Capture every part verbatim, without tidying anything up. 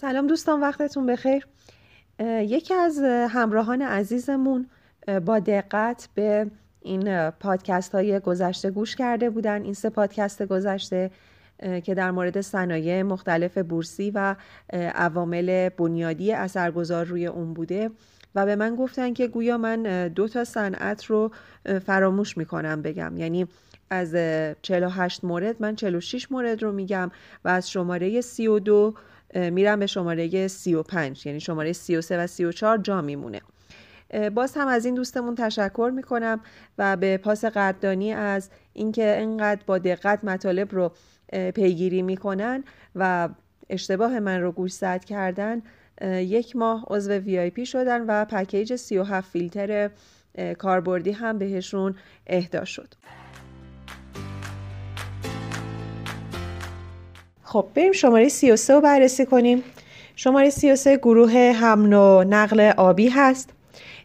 سلام دوستان، وقتتون بخیر. یکی از همراهان عزیزمون با دقت به این پادکست های گذشته گوش کرده بودن، این سه پادکست گذشته که در مورد صنایع مختلف بورسی و عوامل بنیادی اثرگذار روی اون بوده و به من گفتن که گویا من دو تا صنعت رو فراموش میکنم بگم، یعنی از چهل و هشت مورد من چهل و شش مورد رو میگم و از شماره سی و دو میرم به شماره سی و پنج، یعنی شماره سی و سه و سی و چهار جا میمونه. باز هم از این دوستمون تشکر میکنم و به پاس قدردانی از اینکه اینقدر با دقت مطالب رو پیگیری میکنن و اشتباه من رو گوشزد کردن. یک ماه عضو وی آی پی شدن و پکیج سی و هفت فیلتر کاربردی هم بهشون اهدا شد. خب بریم شماره سی و سه رو بررسی کنیم. شماره سی و سه گروه حمل و نقل آبی هست.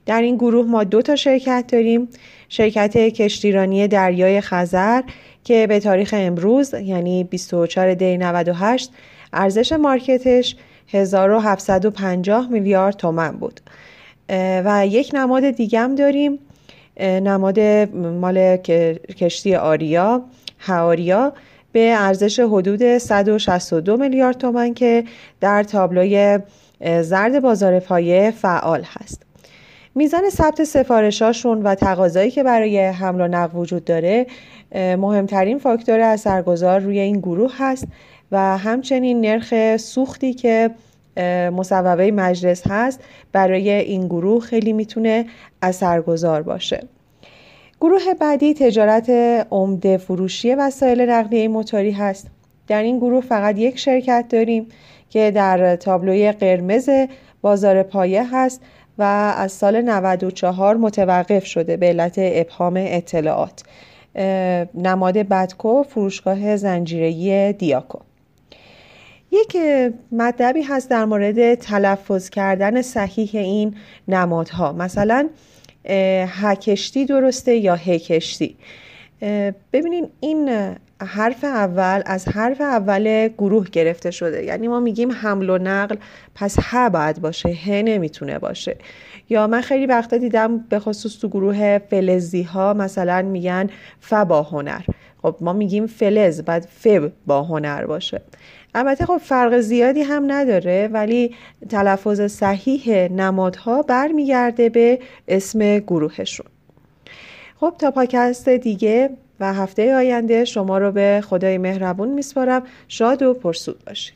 در این گروه ما دو تا شرکت داریم، شرکت کشتیرانی دریای خزر که به تاریخ امروز یعنی بیست و چهار دی نود و هشت ارزش مارکتش هزار و هفتصد و پنجاه میلیارد تومان بود و یک نماد دیگه هم داریم، نماد مال کشتی آریا هاریا به ارزش حدود صد و شصت و دو میلیارد تومان که در تابلوی زرد بازار پایه فعال هست. میزان ثبت سفارشاشون و تقاضایی که برای حمل و نقل وجود داره مهمترین فاکتور اثرگذار روی این گروه هست و همچنین نرخ سوختی که مصوبه مجلس هست برای این گروه خیلی میتونه اثرگذار باشه. گروه بعدی تجارت عمده فروشی وسایل نقلیه موتوری هست. در این گروه فقط یک شرکت داریم که در تابلوی قرمز بازار پایه هست و از سال نود و چهار متوقف شده به علت ابهام اطلاعات. نماد بدکو فروشگاه زنجیره‌ای دیاکو. یک مطلبی هست در مورد تلفظ کردن صحیح این نمادها، مثلا هکشتی درسته یا هکشتی. ببینین این حرف اول از حرف اول گروه گرفته شده، یعنی ما میگیم حمل و نقل پس ه باید باشه، ه نمیتونه باشه. یا من خیلی وقتا دیدم به خصوص تو گروه فلزی ها مثلا میگن ف با هنر، خب ما میگیم فلز بعد ف با هنر باشه. البته خب فرق زیادی هم نداره، ولی تلفظ صحیح نمادها برمیگرده به اسم گروهشون. خب تا پادکست دیگه و هفته آینده شما رو به خدای مهربون میسپارم. شاد و پرسود باشید.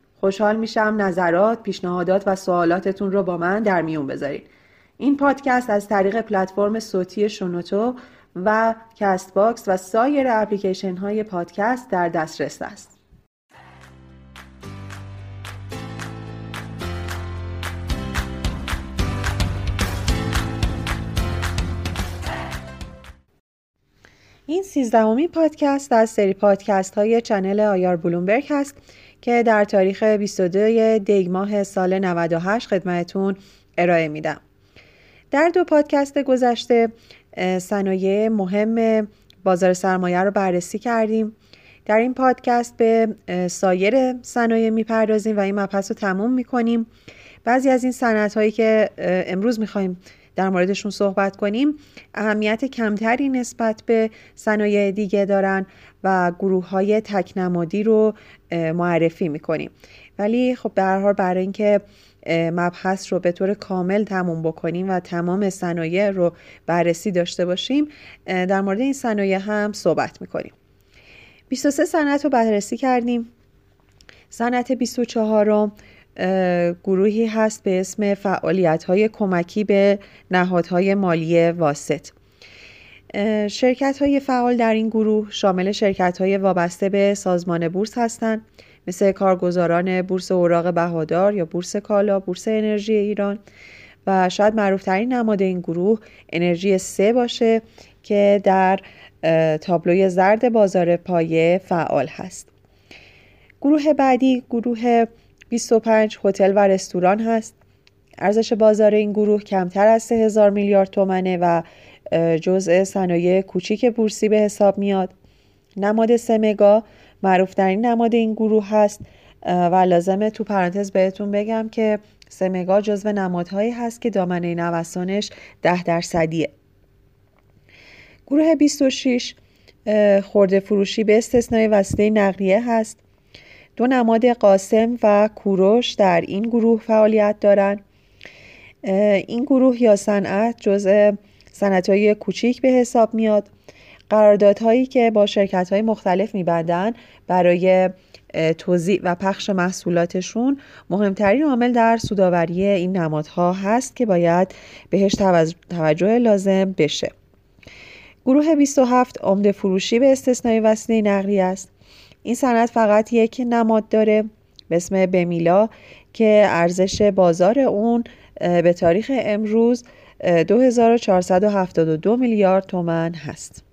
خوشحال میشم نظرات، پیشنهادات و سوالاتتون رو با من در میون بذارید. این پادکست از طریق پلتفرم صوتی شونوتو و کاست باکس و سایر اپلیکیشن های پادکست در دسترس است. این سیزدهمین پادکست از سری پادکست های چنل آی آر بلومبرگ است که در تاریخ بیست و دو دی ماه سال نود و هشت خدمتتون ارائه میدم. در دو پادکست گذشته صنایع مهم بازار سرمایه رو بررسی کردیم. در این پادکست به سایر صنایع میپردازیم و این مبحث رو تموم میکنیم. بعضی از این صنعت‌هایی که امروز میخوایم در موردشون صحبت کنیم اهمیت کمتری نسبت به صنایع دیگه دارن و گروه‌های تکنمادی رو معرفی میکنیم، ولی خب به هر حال برای اینکه مبحث رو به طور کامل تموم بکنیم و تمام صنایع رو بررسی داشته باشیم در مورد این صنایع هم صحبت میکنیم. بیست و سه صنعت رو بررسی کردیم. صنعت بیست و چهارم گروهی هست به اسم فعالیت‌های کمکی به نهادهای مالی واسط. شرکت‌های فعال در این گروه شامل شرکت‌های وابسته به سازمان بورس هستند، مثل کارگزاران بورس اوراق بهادار یا بورس کالا، بورس انرژی ایران، و شاید معروفترین نماد این گروه انرژی سه باشه که در تابلوی زرد بازار پایه فعال هست. گروه بعدی گروه بیست و پنج هتل و رستوران هست. ارزش بازار این گروه کمتر از سه هزار میلیارد تومانه و جزء صنایع کوچیک بورسی به حساب میاد. نماد سمگا معروف‌ترین نماد این گروه هست و لازمه تو پرانتز بهتون بگم که سمگا جزو نمادهایی هست که دامنه نوسانش ده درصدیه. گروه بیست و شش خرده فروشی به استثنای وسیله نقلیه هست. دو نماد قاسم و کوروش در این گروه فعالیت دارند. این گروه یا صنعت جزء صنعت‌های کوچیک به حساب میاد. قراردادهایی که با شرکت‌های مختلف می‌بندند برای توزیع و پخش محصولاتشون مهمترین عامل در سودآوری این نمادها هست که باید بهش توجه لازم بشه. گروه بیست و هفت عمده فروشی به استثنای وسیله نقلیه است. این صنعت فقط یک نماد داره به اسم بمیلا که ارزش بازار اون به تاریخ امروز دو هزار و چهارصد و هفتاد و دو میلیارد تومان هست.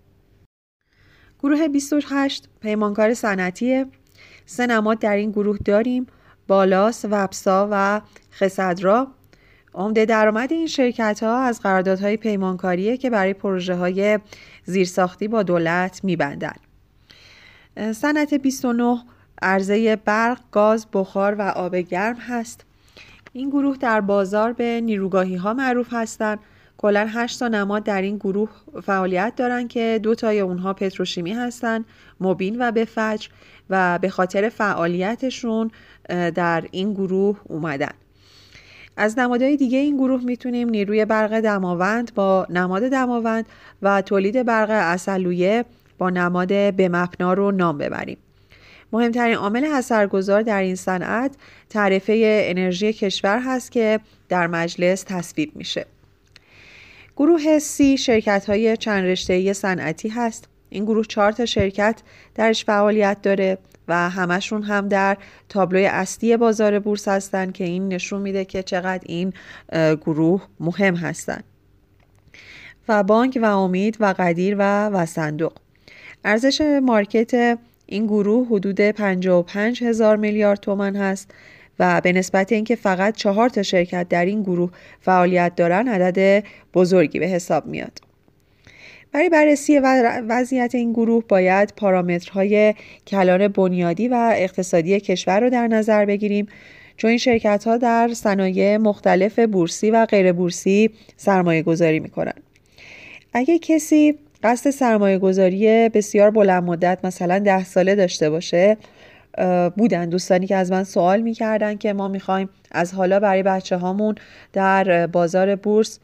گروه بیست و هشت پیمانکار صنعتیه. سه نماد در این گروه داریم: بالاس، وبسا و خسدرا. عمده درآمد این شرکت‌ها از قراردادهای پیمانکاریه که برای پروژه‌های زیرساختی با دولت می‌بندند. صنعت بیست و نه عرضه برق، گاز، بخار و آب گرم هست. این گروه در بازار به نیروگاهی‌ها معروف هستند. کلاً هشت تا نماد در این گروه فعالیت دارند که دو تای اونها پتروشیمی هستند، موبین و بفج، و به خاطر فعالیتشون در این گروه اومدن. از نمادهای دیگه این گروه میتونیم نیروی برق دماوند با نماد دماوند و تولید برق عسلویه با نماد بمپنا رو نام ببریم. مهمترین عامل اثرگذار در این صنعت تعرفه انرژی کشور هست که در مجلس تصویب میشه. گروه سی شرکت‌های چند رشته‌ای صنعتی هست. این گروه چهار تا شرکت درش فعالیت داره و همشون هم در تابلوی اصلی بازار بورس هستن که این نشون میده که چقدر این گروه مهم هستن. و بانک و امید و قدیر و وصندوق. ارزش مارکت این گروه حدود پنجاه و پنج هزار میلیارد تومان هست و به نسبت اینکه فقط چهار تا شرکت در این گروه فعالیت دارن عدد بزرگی به حساب میاد. برای بررسی وضعیت این گروه باید پارامترهای کلان بنیادی و اقتصادی کشور رو در نظر بگیریم، چون این شرکت‌ها در صنایع مختلف بورسی و غیر بورسی سرمایه گذاری می‌کنن. اگه کسی قصد سرمایه گذاری بسیار بلند مدت مثلا ده ساله داشته باشه، بودن دوستانی که از من سوال میکردن که ما میخوایم از حالا برای بچه هامون در بازار بورس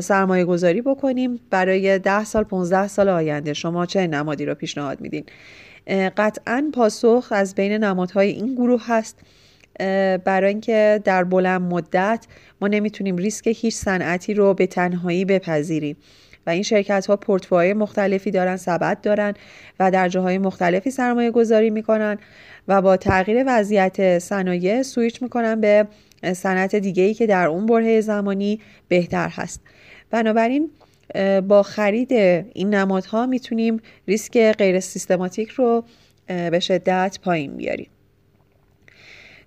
سرمایه گذاری بکنیم برای ده سال پانزده سال آینده، شما چه نمادی رو پیشنهاد میدین؟ قطعاً پاسخ از بین نمادهای این گروه هست، برای اینکه در بلند مدت ما نمیتونیم ریسک هیچ صنعتی رو به تنهایی بپذیریم و این شرکت ها پورتفوی مختلفی دارن، سبد دارن و در جاهای مختلفی سرمایه گذاری میکنن و با تغییر وضعیت صنایع سویچ میکنن به صنعت دیگه‌ای که در اون برهه زمانی بهتر هست. بنابراین با خرید این نمادها میتونیم ریسک غیر سیستماتیک رو به شدت پایین بیاریم.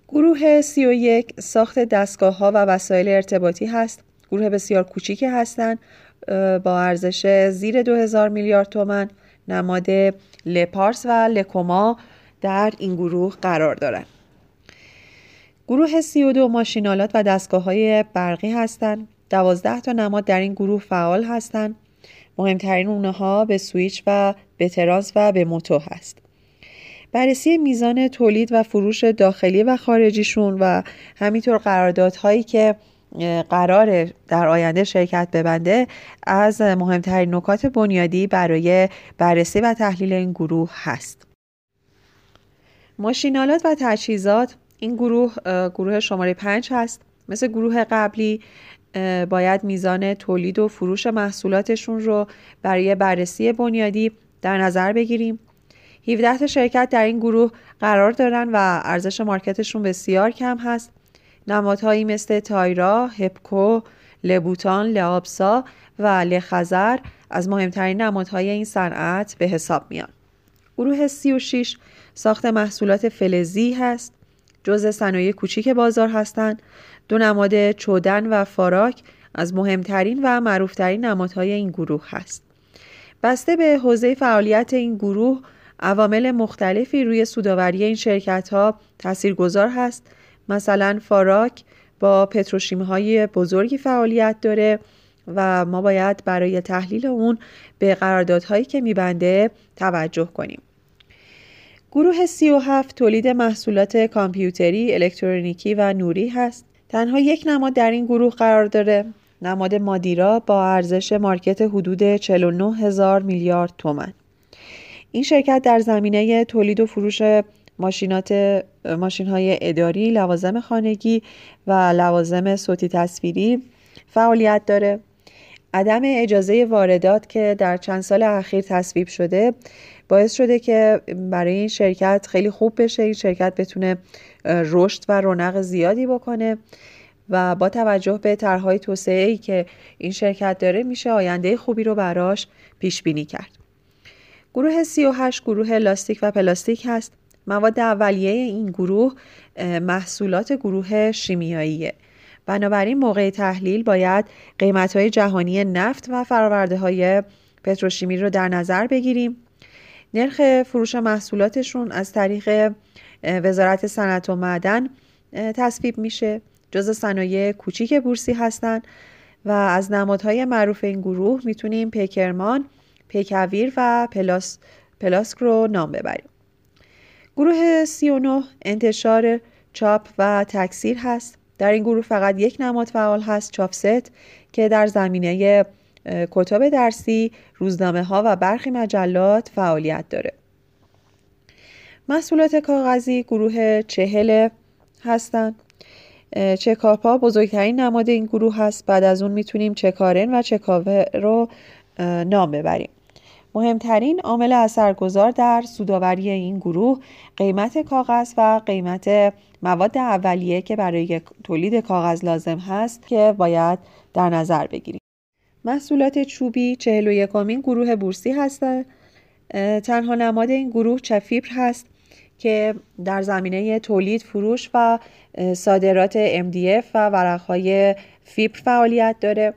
گروه سی و یک ساخت دستگاه‌ها و وسایل ارتباطی هست. گروه بسیار کوچیکی هستند با ارزش زیر دو هزار میلیارد تومان. نماد لپارس و لکوما در این گروه قرار دارند. گروه سی و دو ماشینالات و دستگاه‌های برقی هستند. دوازده تا نماد در این گروه فعال هستند. مهمترین اونها به سویچ و به ترانس و به موتو هست. بررسی میزان تولید و فروش داخلی و خارجیشون و همینطور قراردادهایی که قرار در آینده شرکت ببنده از مهمترین نکات بنیادی برای بررسی و تحلیل این گروه هست. ماشینالات و تجهیزات، این گروه گروه شماره پنج هست. مثل گروه قبلی باید میزان تولید و فروش محصولاتشون رو برای بررسی بنیادی در نظر بگیریم. هفده تا شرکت در این گروه قرار دارن و ارزش مارکتشون بسیار کم هست. نمادهایی مثل تایرا، هپکو، لبوتان، لابسا و لخزر از مهمترین نمادهای این صنعت به حساب میان. گروه سی و شش ساخت محصولات فلزی هست. جزء صنایع کوچیک بازار هستند. دو نماد چودن و فاراک از مهمترین و معروفترین نمادهای این گروه هست. بسته به حوزه فعالیت این گروه، عوامل مختلفی روی سودآوری این شرکت‌ها تاثیرگذار هست. مثلا فاراک با پتروشیمی‌های بزرگی فعالیت داره و ما باید برای تحلیل اون به قراردادهایی که می‌بنده توجه کنیم. گروه سی و هفت تولید محصولات کامپیوتری، الکترونیکی و نوری هست. تنها یک نماد در این گروه قرار داره، نماد مادیرا با ارزش مارکت حدود چهل و نه هزار میلیارد تومان. این شرکت در زمینه تولید و فروش ماشینات ماشین‌های اداری، لوازم خانگی و لوازم صوتی تصویری فعالیت داره. عدم اجازه واردات که در چند سال اخیر تصویب شده باعث شده که برای این شرکت خیلی خوب بشه، این شرکت بتونه رشد و رونق زیادی بکنه و با توجه به طرح‌های توسعه‌ای که این شرکت داره میشه آینده خوبی رو براش پیش بینی کرد. گروه سی و هشت گروه لاستیک و پلاستیک هست. مواد اولیه این گروه محصولات گروه شیمیاییه. بنابراین موقع تحلیل باید قیمت‌های جهانی نفت و فرآورده‌های پتروشیمی رو در نظر بگیریم. نرخ فروش محصولاتشون از طریق وزارت صنعت و معدن تصویب میشه. جزء صنایع کوچیک بورسی هستن و از نمادهای معروف این گروه میتونیم پیکرمان، پیکویر و پلاس، پلاسک رو نام ببریم. گروه سی و نه انتشار چاپ و تکثیر هست. در این گروه فقط یک نماد فعال هست، چاپست، که در زمینه کتاب درسی، روزنامه ها و برخی مجلات فعالیت داره. محصولات کاغذی گروه چهل هستن. چکاپ ها بزرگترین نماد این گروه هست. بعد از اون میتونیم چکارن و چکاوه رو نام ببریم. مهمترین عامل اثرگذار در سودآوری این گروه قیمت کاغذ و قیمت مواد اولیه که برای تولید کاغذ لازم هست که باید در نظر بگیریم. محصولات چوبی چهل و یکمین گروه بورسی هستند. تنها نماد این گروه چفیبر هست که در زمینه تولید، فروش و صادرات ام دی اف و ورقهای فیبر فعالیت داره.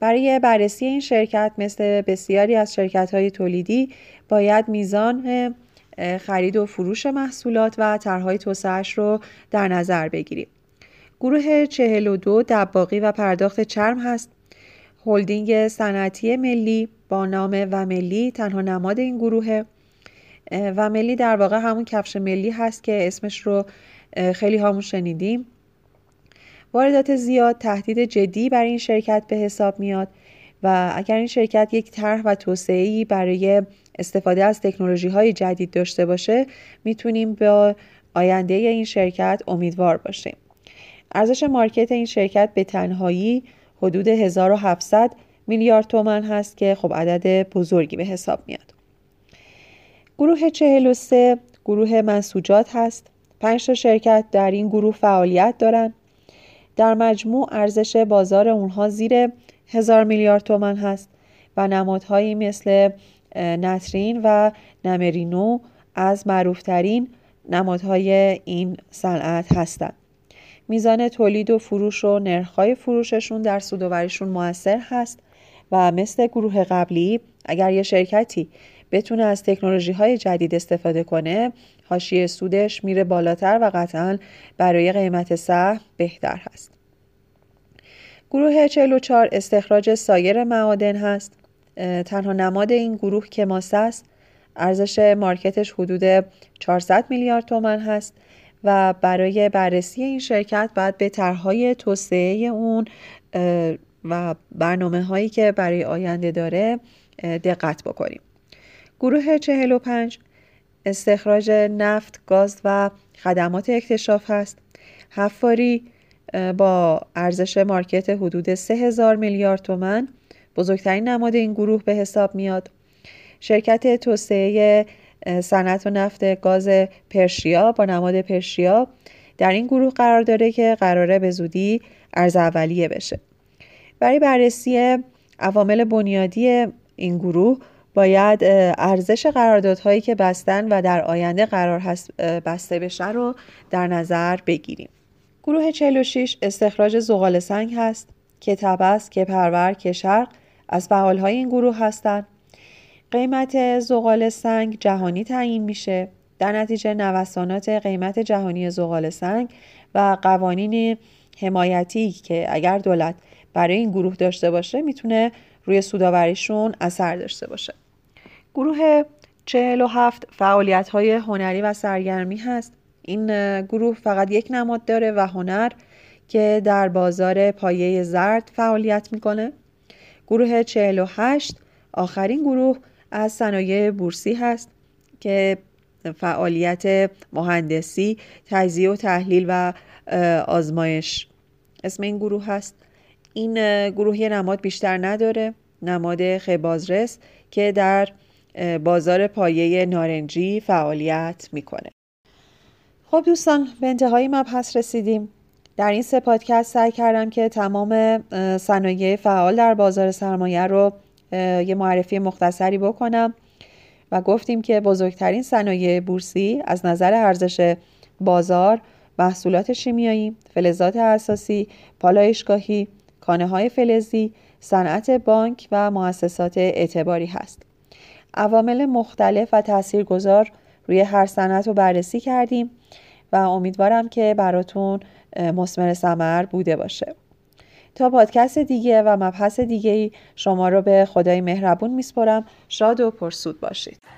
برای بررسی این شرکت مثل بسیاری از شرکت‌های تولیدی باید میزان خرید و فروش محصولات و طرح‌های توسعه‌اش رو در نظر بگیریم. گروه چهل و دو دباغی و پرداخت چرم هست. هلدینگ صنعتی ملی با نام وملی تنها نماد این گروهه. وملی در واقع همون کفش ملی هست که اسمش رو خیلی هامون شنیدیم. واردات زیاد تهدید جدی برای این شرکت به حساب میاد و اگر این شرکت یک طرح و توسعه‌ای برای استفاده از تکنولوژی‌های جدید داشته باشه، میتونیم به آینده این شرکت امیدوار باشیم. ارزش مارکت این شرکت به تنهایی حدود هزار و هفتصد میلیارد تومان هست که خب عدد بزرگی به حساب میاد. گروه چهل و سه گروه منسوجات هست. پنج تا شرکت در این گروه فعالیت دارن. در مجموع ارزش بازار اونها زیر هزار میلیارد تومان هست و نمادهایی مثل نترین و نمرینو از معروفترین نمادهای این صنعت هستند. میزان تولید و فروش و نرخ‌های فروششون در سودآوریشون مؤثر هست و مثل گروه قبلی اگر یه شرکتی بتونه از تکنولوژی‌های جدید استفاده کنه، حاشیه سودش میره بالاتر و قطعاً برای قیمت سهم بهتر هست. گروه چهل و چهار استخراج سایر معادن هست. تنها نماد این گروه کماسه است. ارزش مارکتش حدود چهارصد میلیارد تومان هست و برای بررسی این شرکت باید به طرح‌های توسعه اون و برنامه‌هایی که برای آینده داره دقت بکنیم. گروه چهل و پنج استخراج نفت، گاز و خدمات اکتشاف هست. حفاری با ارزش مارکت حدود سه هزار میلیارد تومان بزرگترین نماد این گروه به حساب میاد. شرکت توسعه صنعت و نفت گاز پرشیا با نماد پرشیا در این گروه قرار داره که قراره به زودی ارز اولیه بشه. برای بررسی عوامل بنیادی این گروه باید ارزش قراردادهایی که بستن و در آینده قرار هست بسته بشه رو در نظر بگیریم. گروه چهل و شش استخراج زغال سنگ هست که طبس، که پرور، که شرق از فعالهای این گروه هستند. قیمت زغال سنگ جهانی تعیین میشه. در نتیجه نوسانات قیمت جهانی زغال سنگ و قوانین حمایتی که اگر دولت برای این گروه داشته باشه میتونه روی سوداوریشون اثر داشته باشه. گروه چهل و هفت فعالیت‌های هنری و سرگرمی هست. این گروه فقط یک نماد داره و هنر که در بازار پایه زرد فعالیت میکنه. گروه چهل و هشت آخرین گروه از صنایع بورسی هست که فعالیت مهندسی، تجزیه و تحلیل و آزمایش اسم این گروه هست. این گروه یه نماد بیشتر نداره، نماد خبازرس که در بازار پایه نارنجی فعالیت میکنه. خب دوستان، به انتهای مبحث رسیدیم. در این سه پادکست سعی کردم که تمام صنایع فعال در بازار سرمایه رو یه معرفی مختصری بکنم و گفتیم که بزرگترین صنایع بورسی از نظر ارزش بازار محصولات شیمیایی، فلزات اساسی، پالایشگاهی، کانه‌های فلزی، صنعت بانک و مؤسسات اعتباری هست. عوامل مختلف و تاثیرگذار روی هر صنعت رو بررسی کردیم و امیدوارم که براتون مثمر ثمر بوده باشه. تا پادکست دیگه و مبحث دیگه‌ای شما رو به خدای مهربون میسپارم. شاد و پرسود باشید.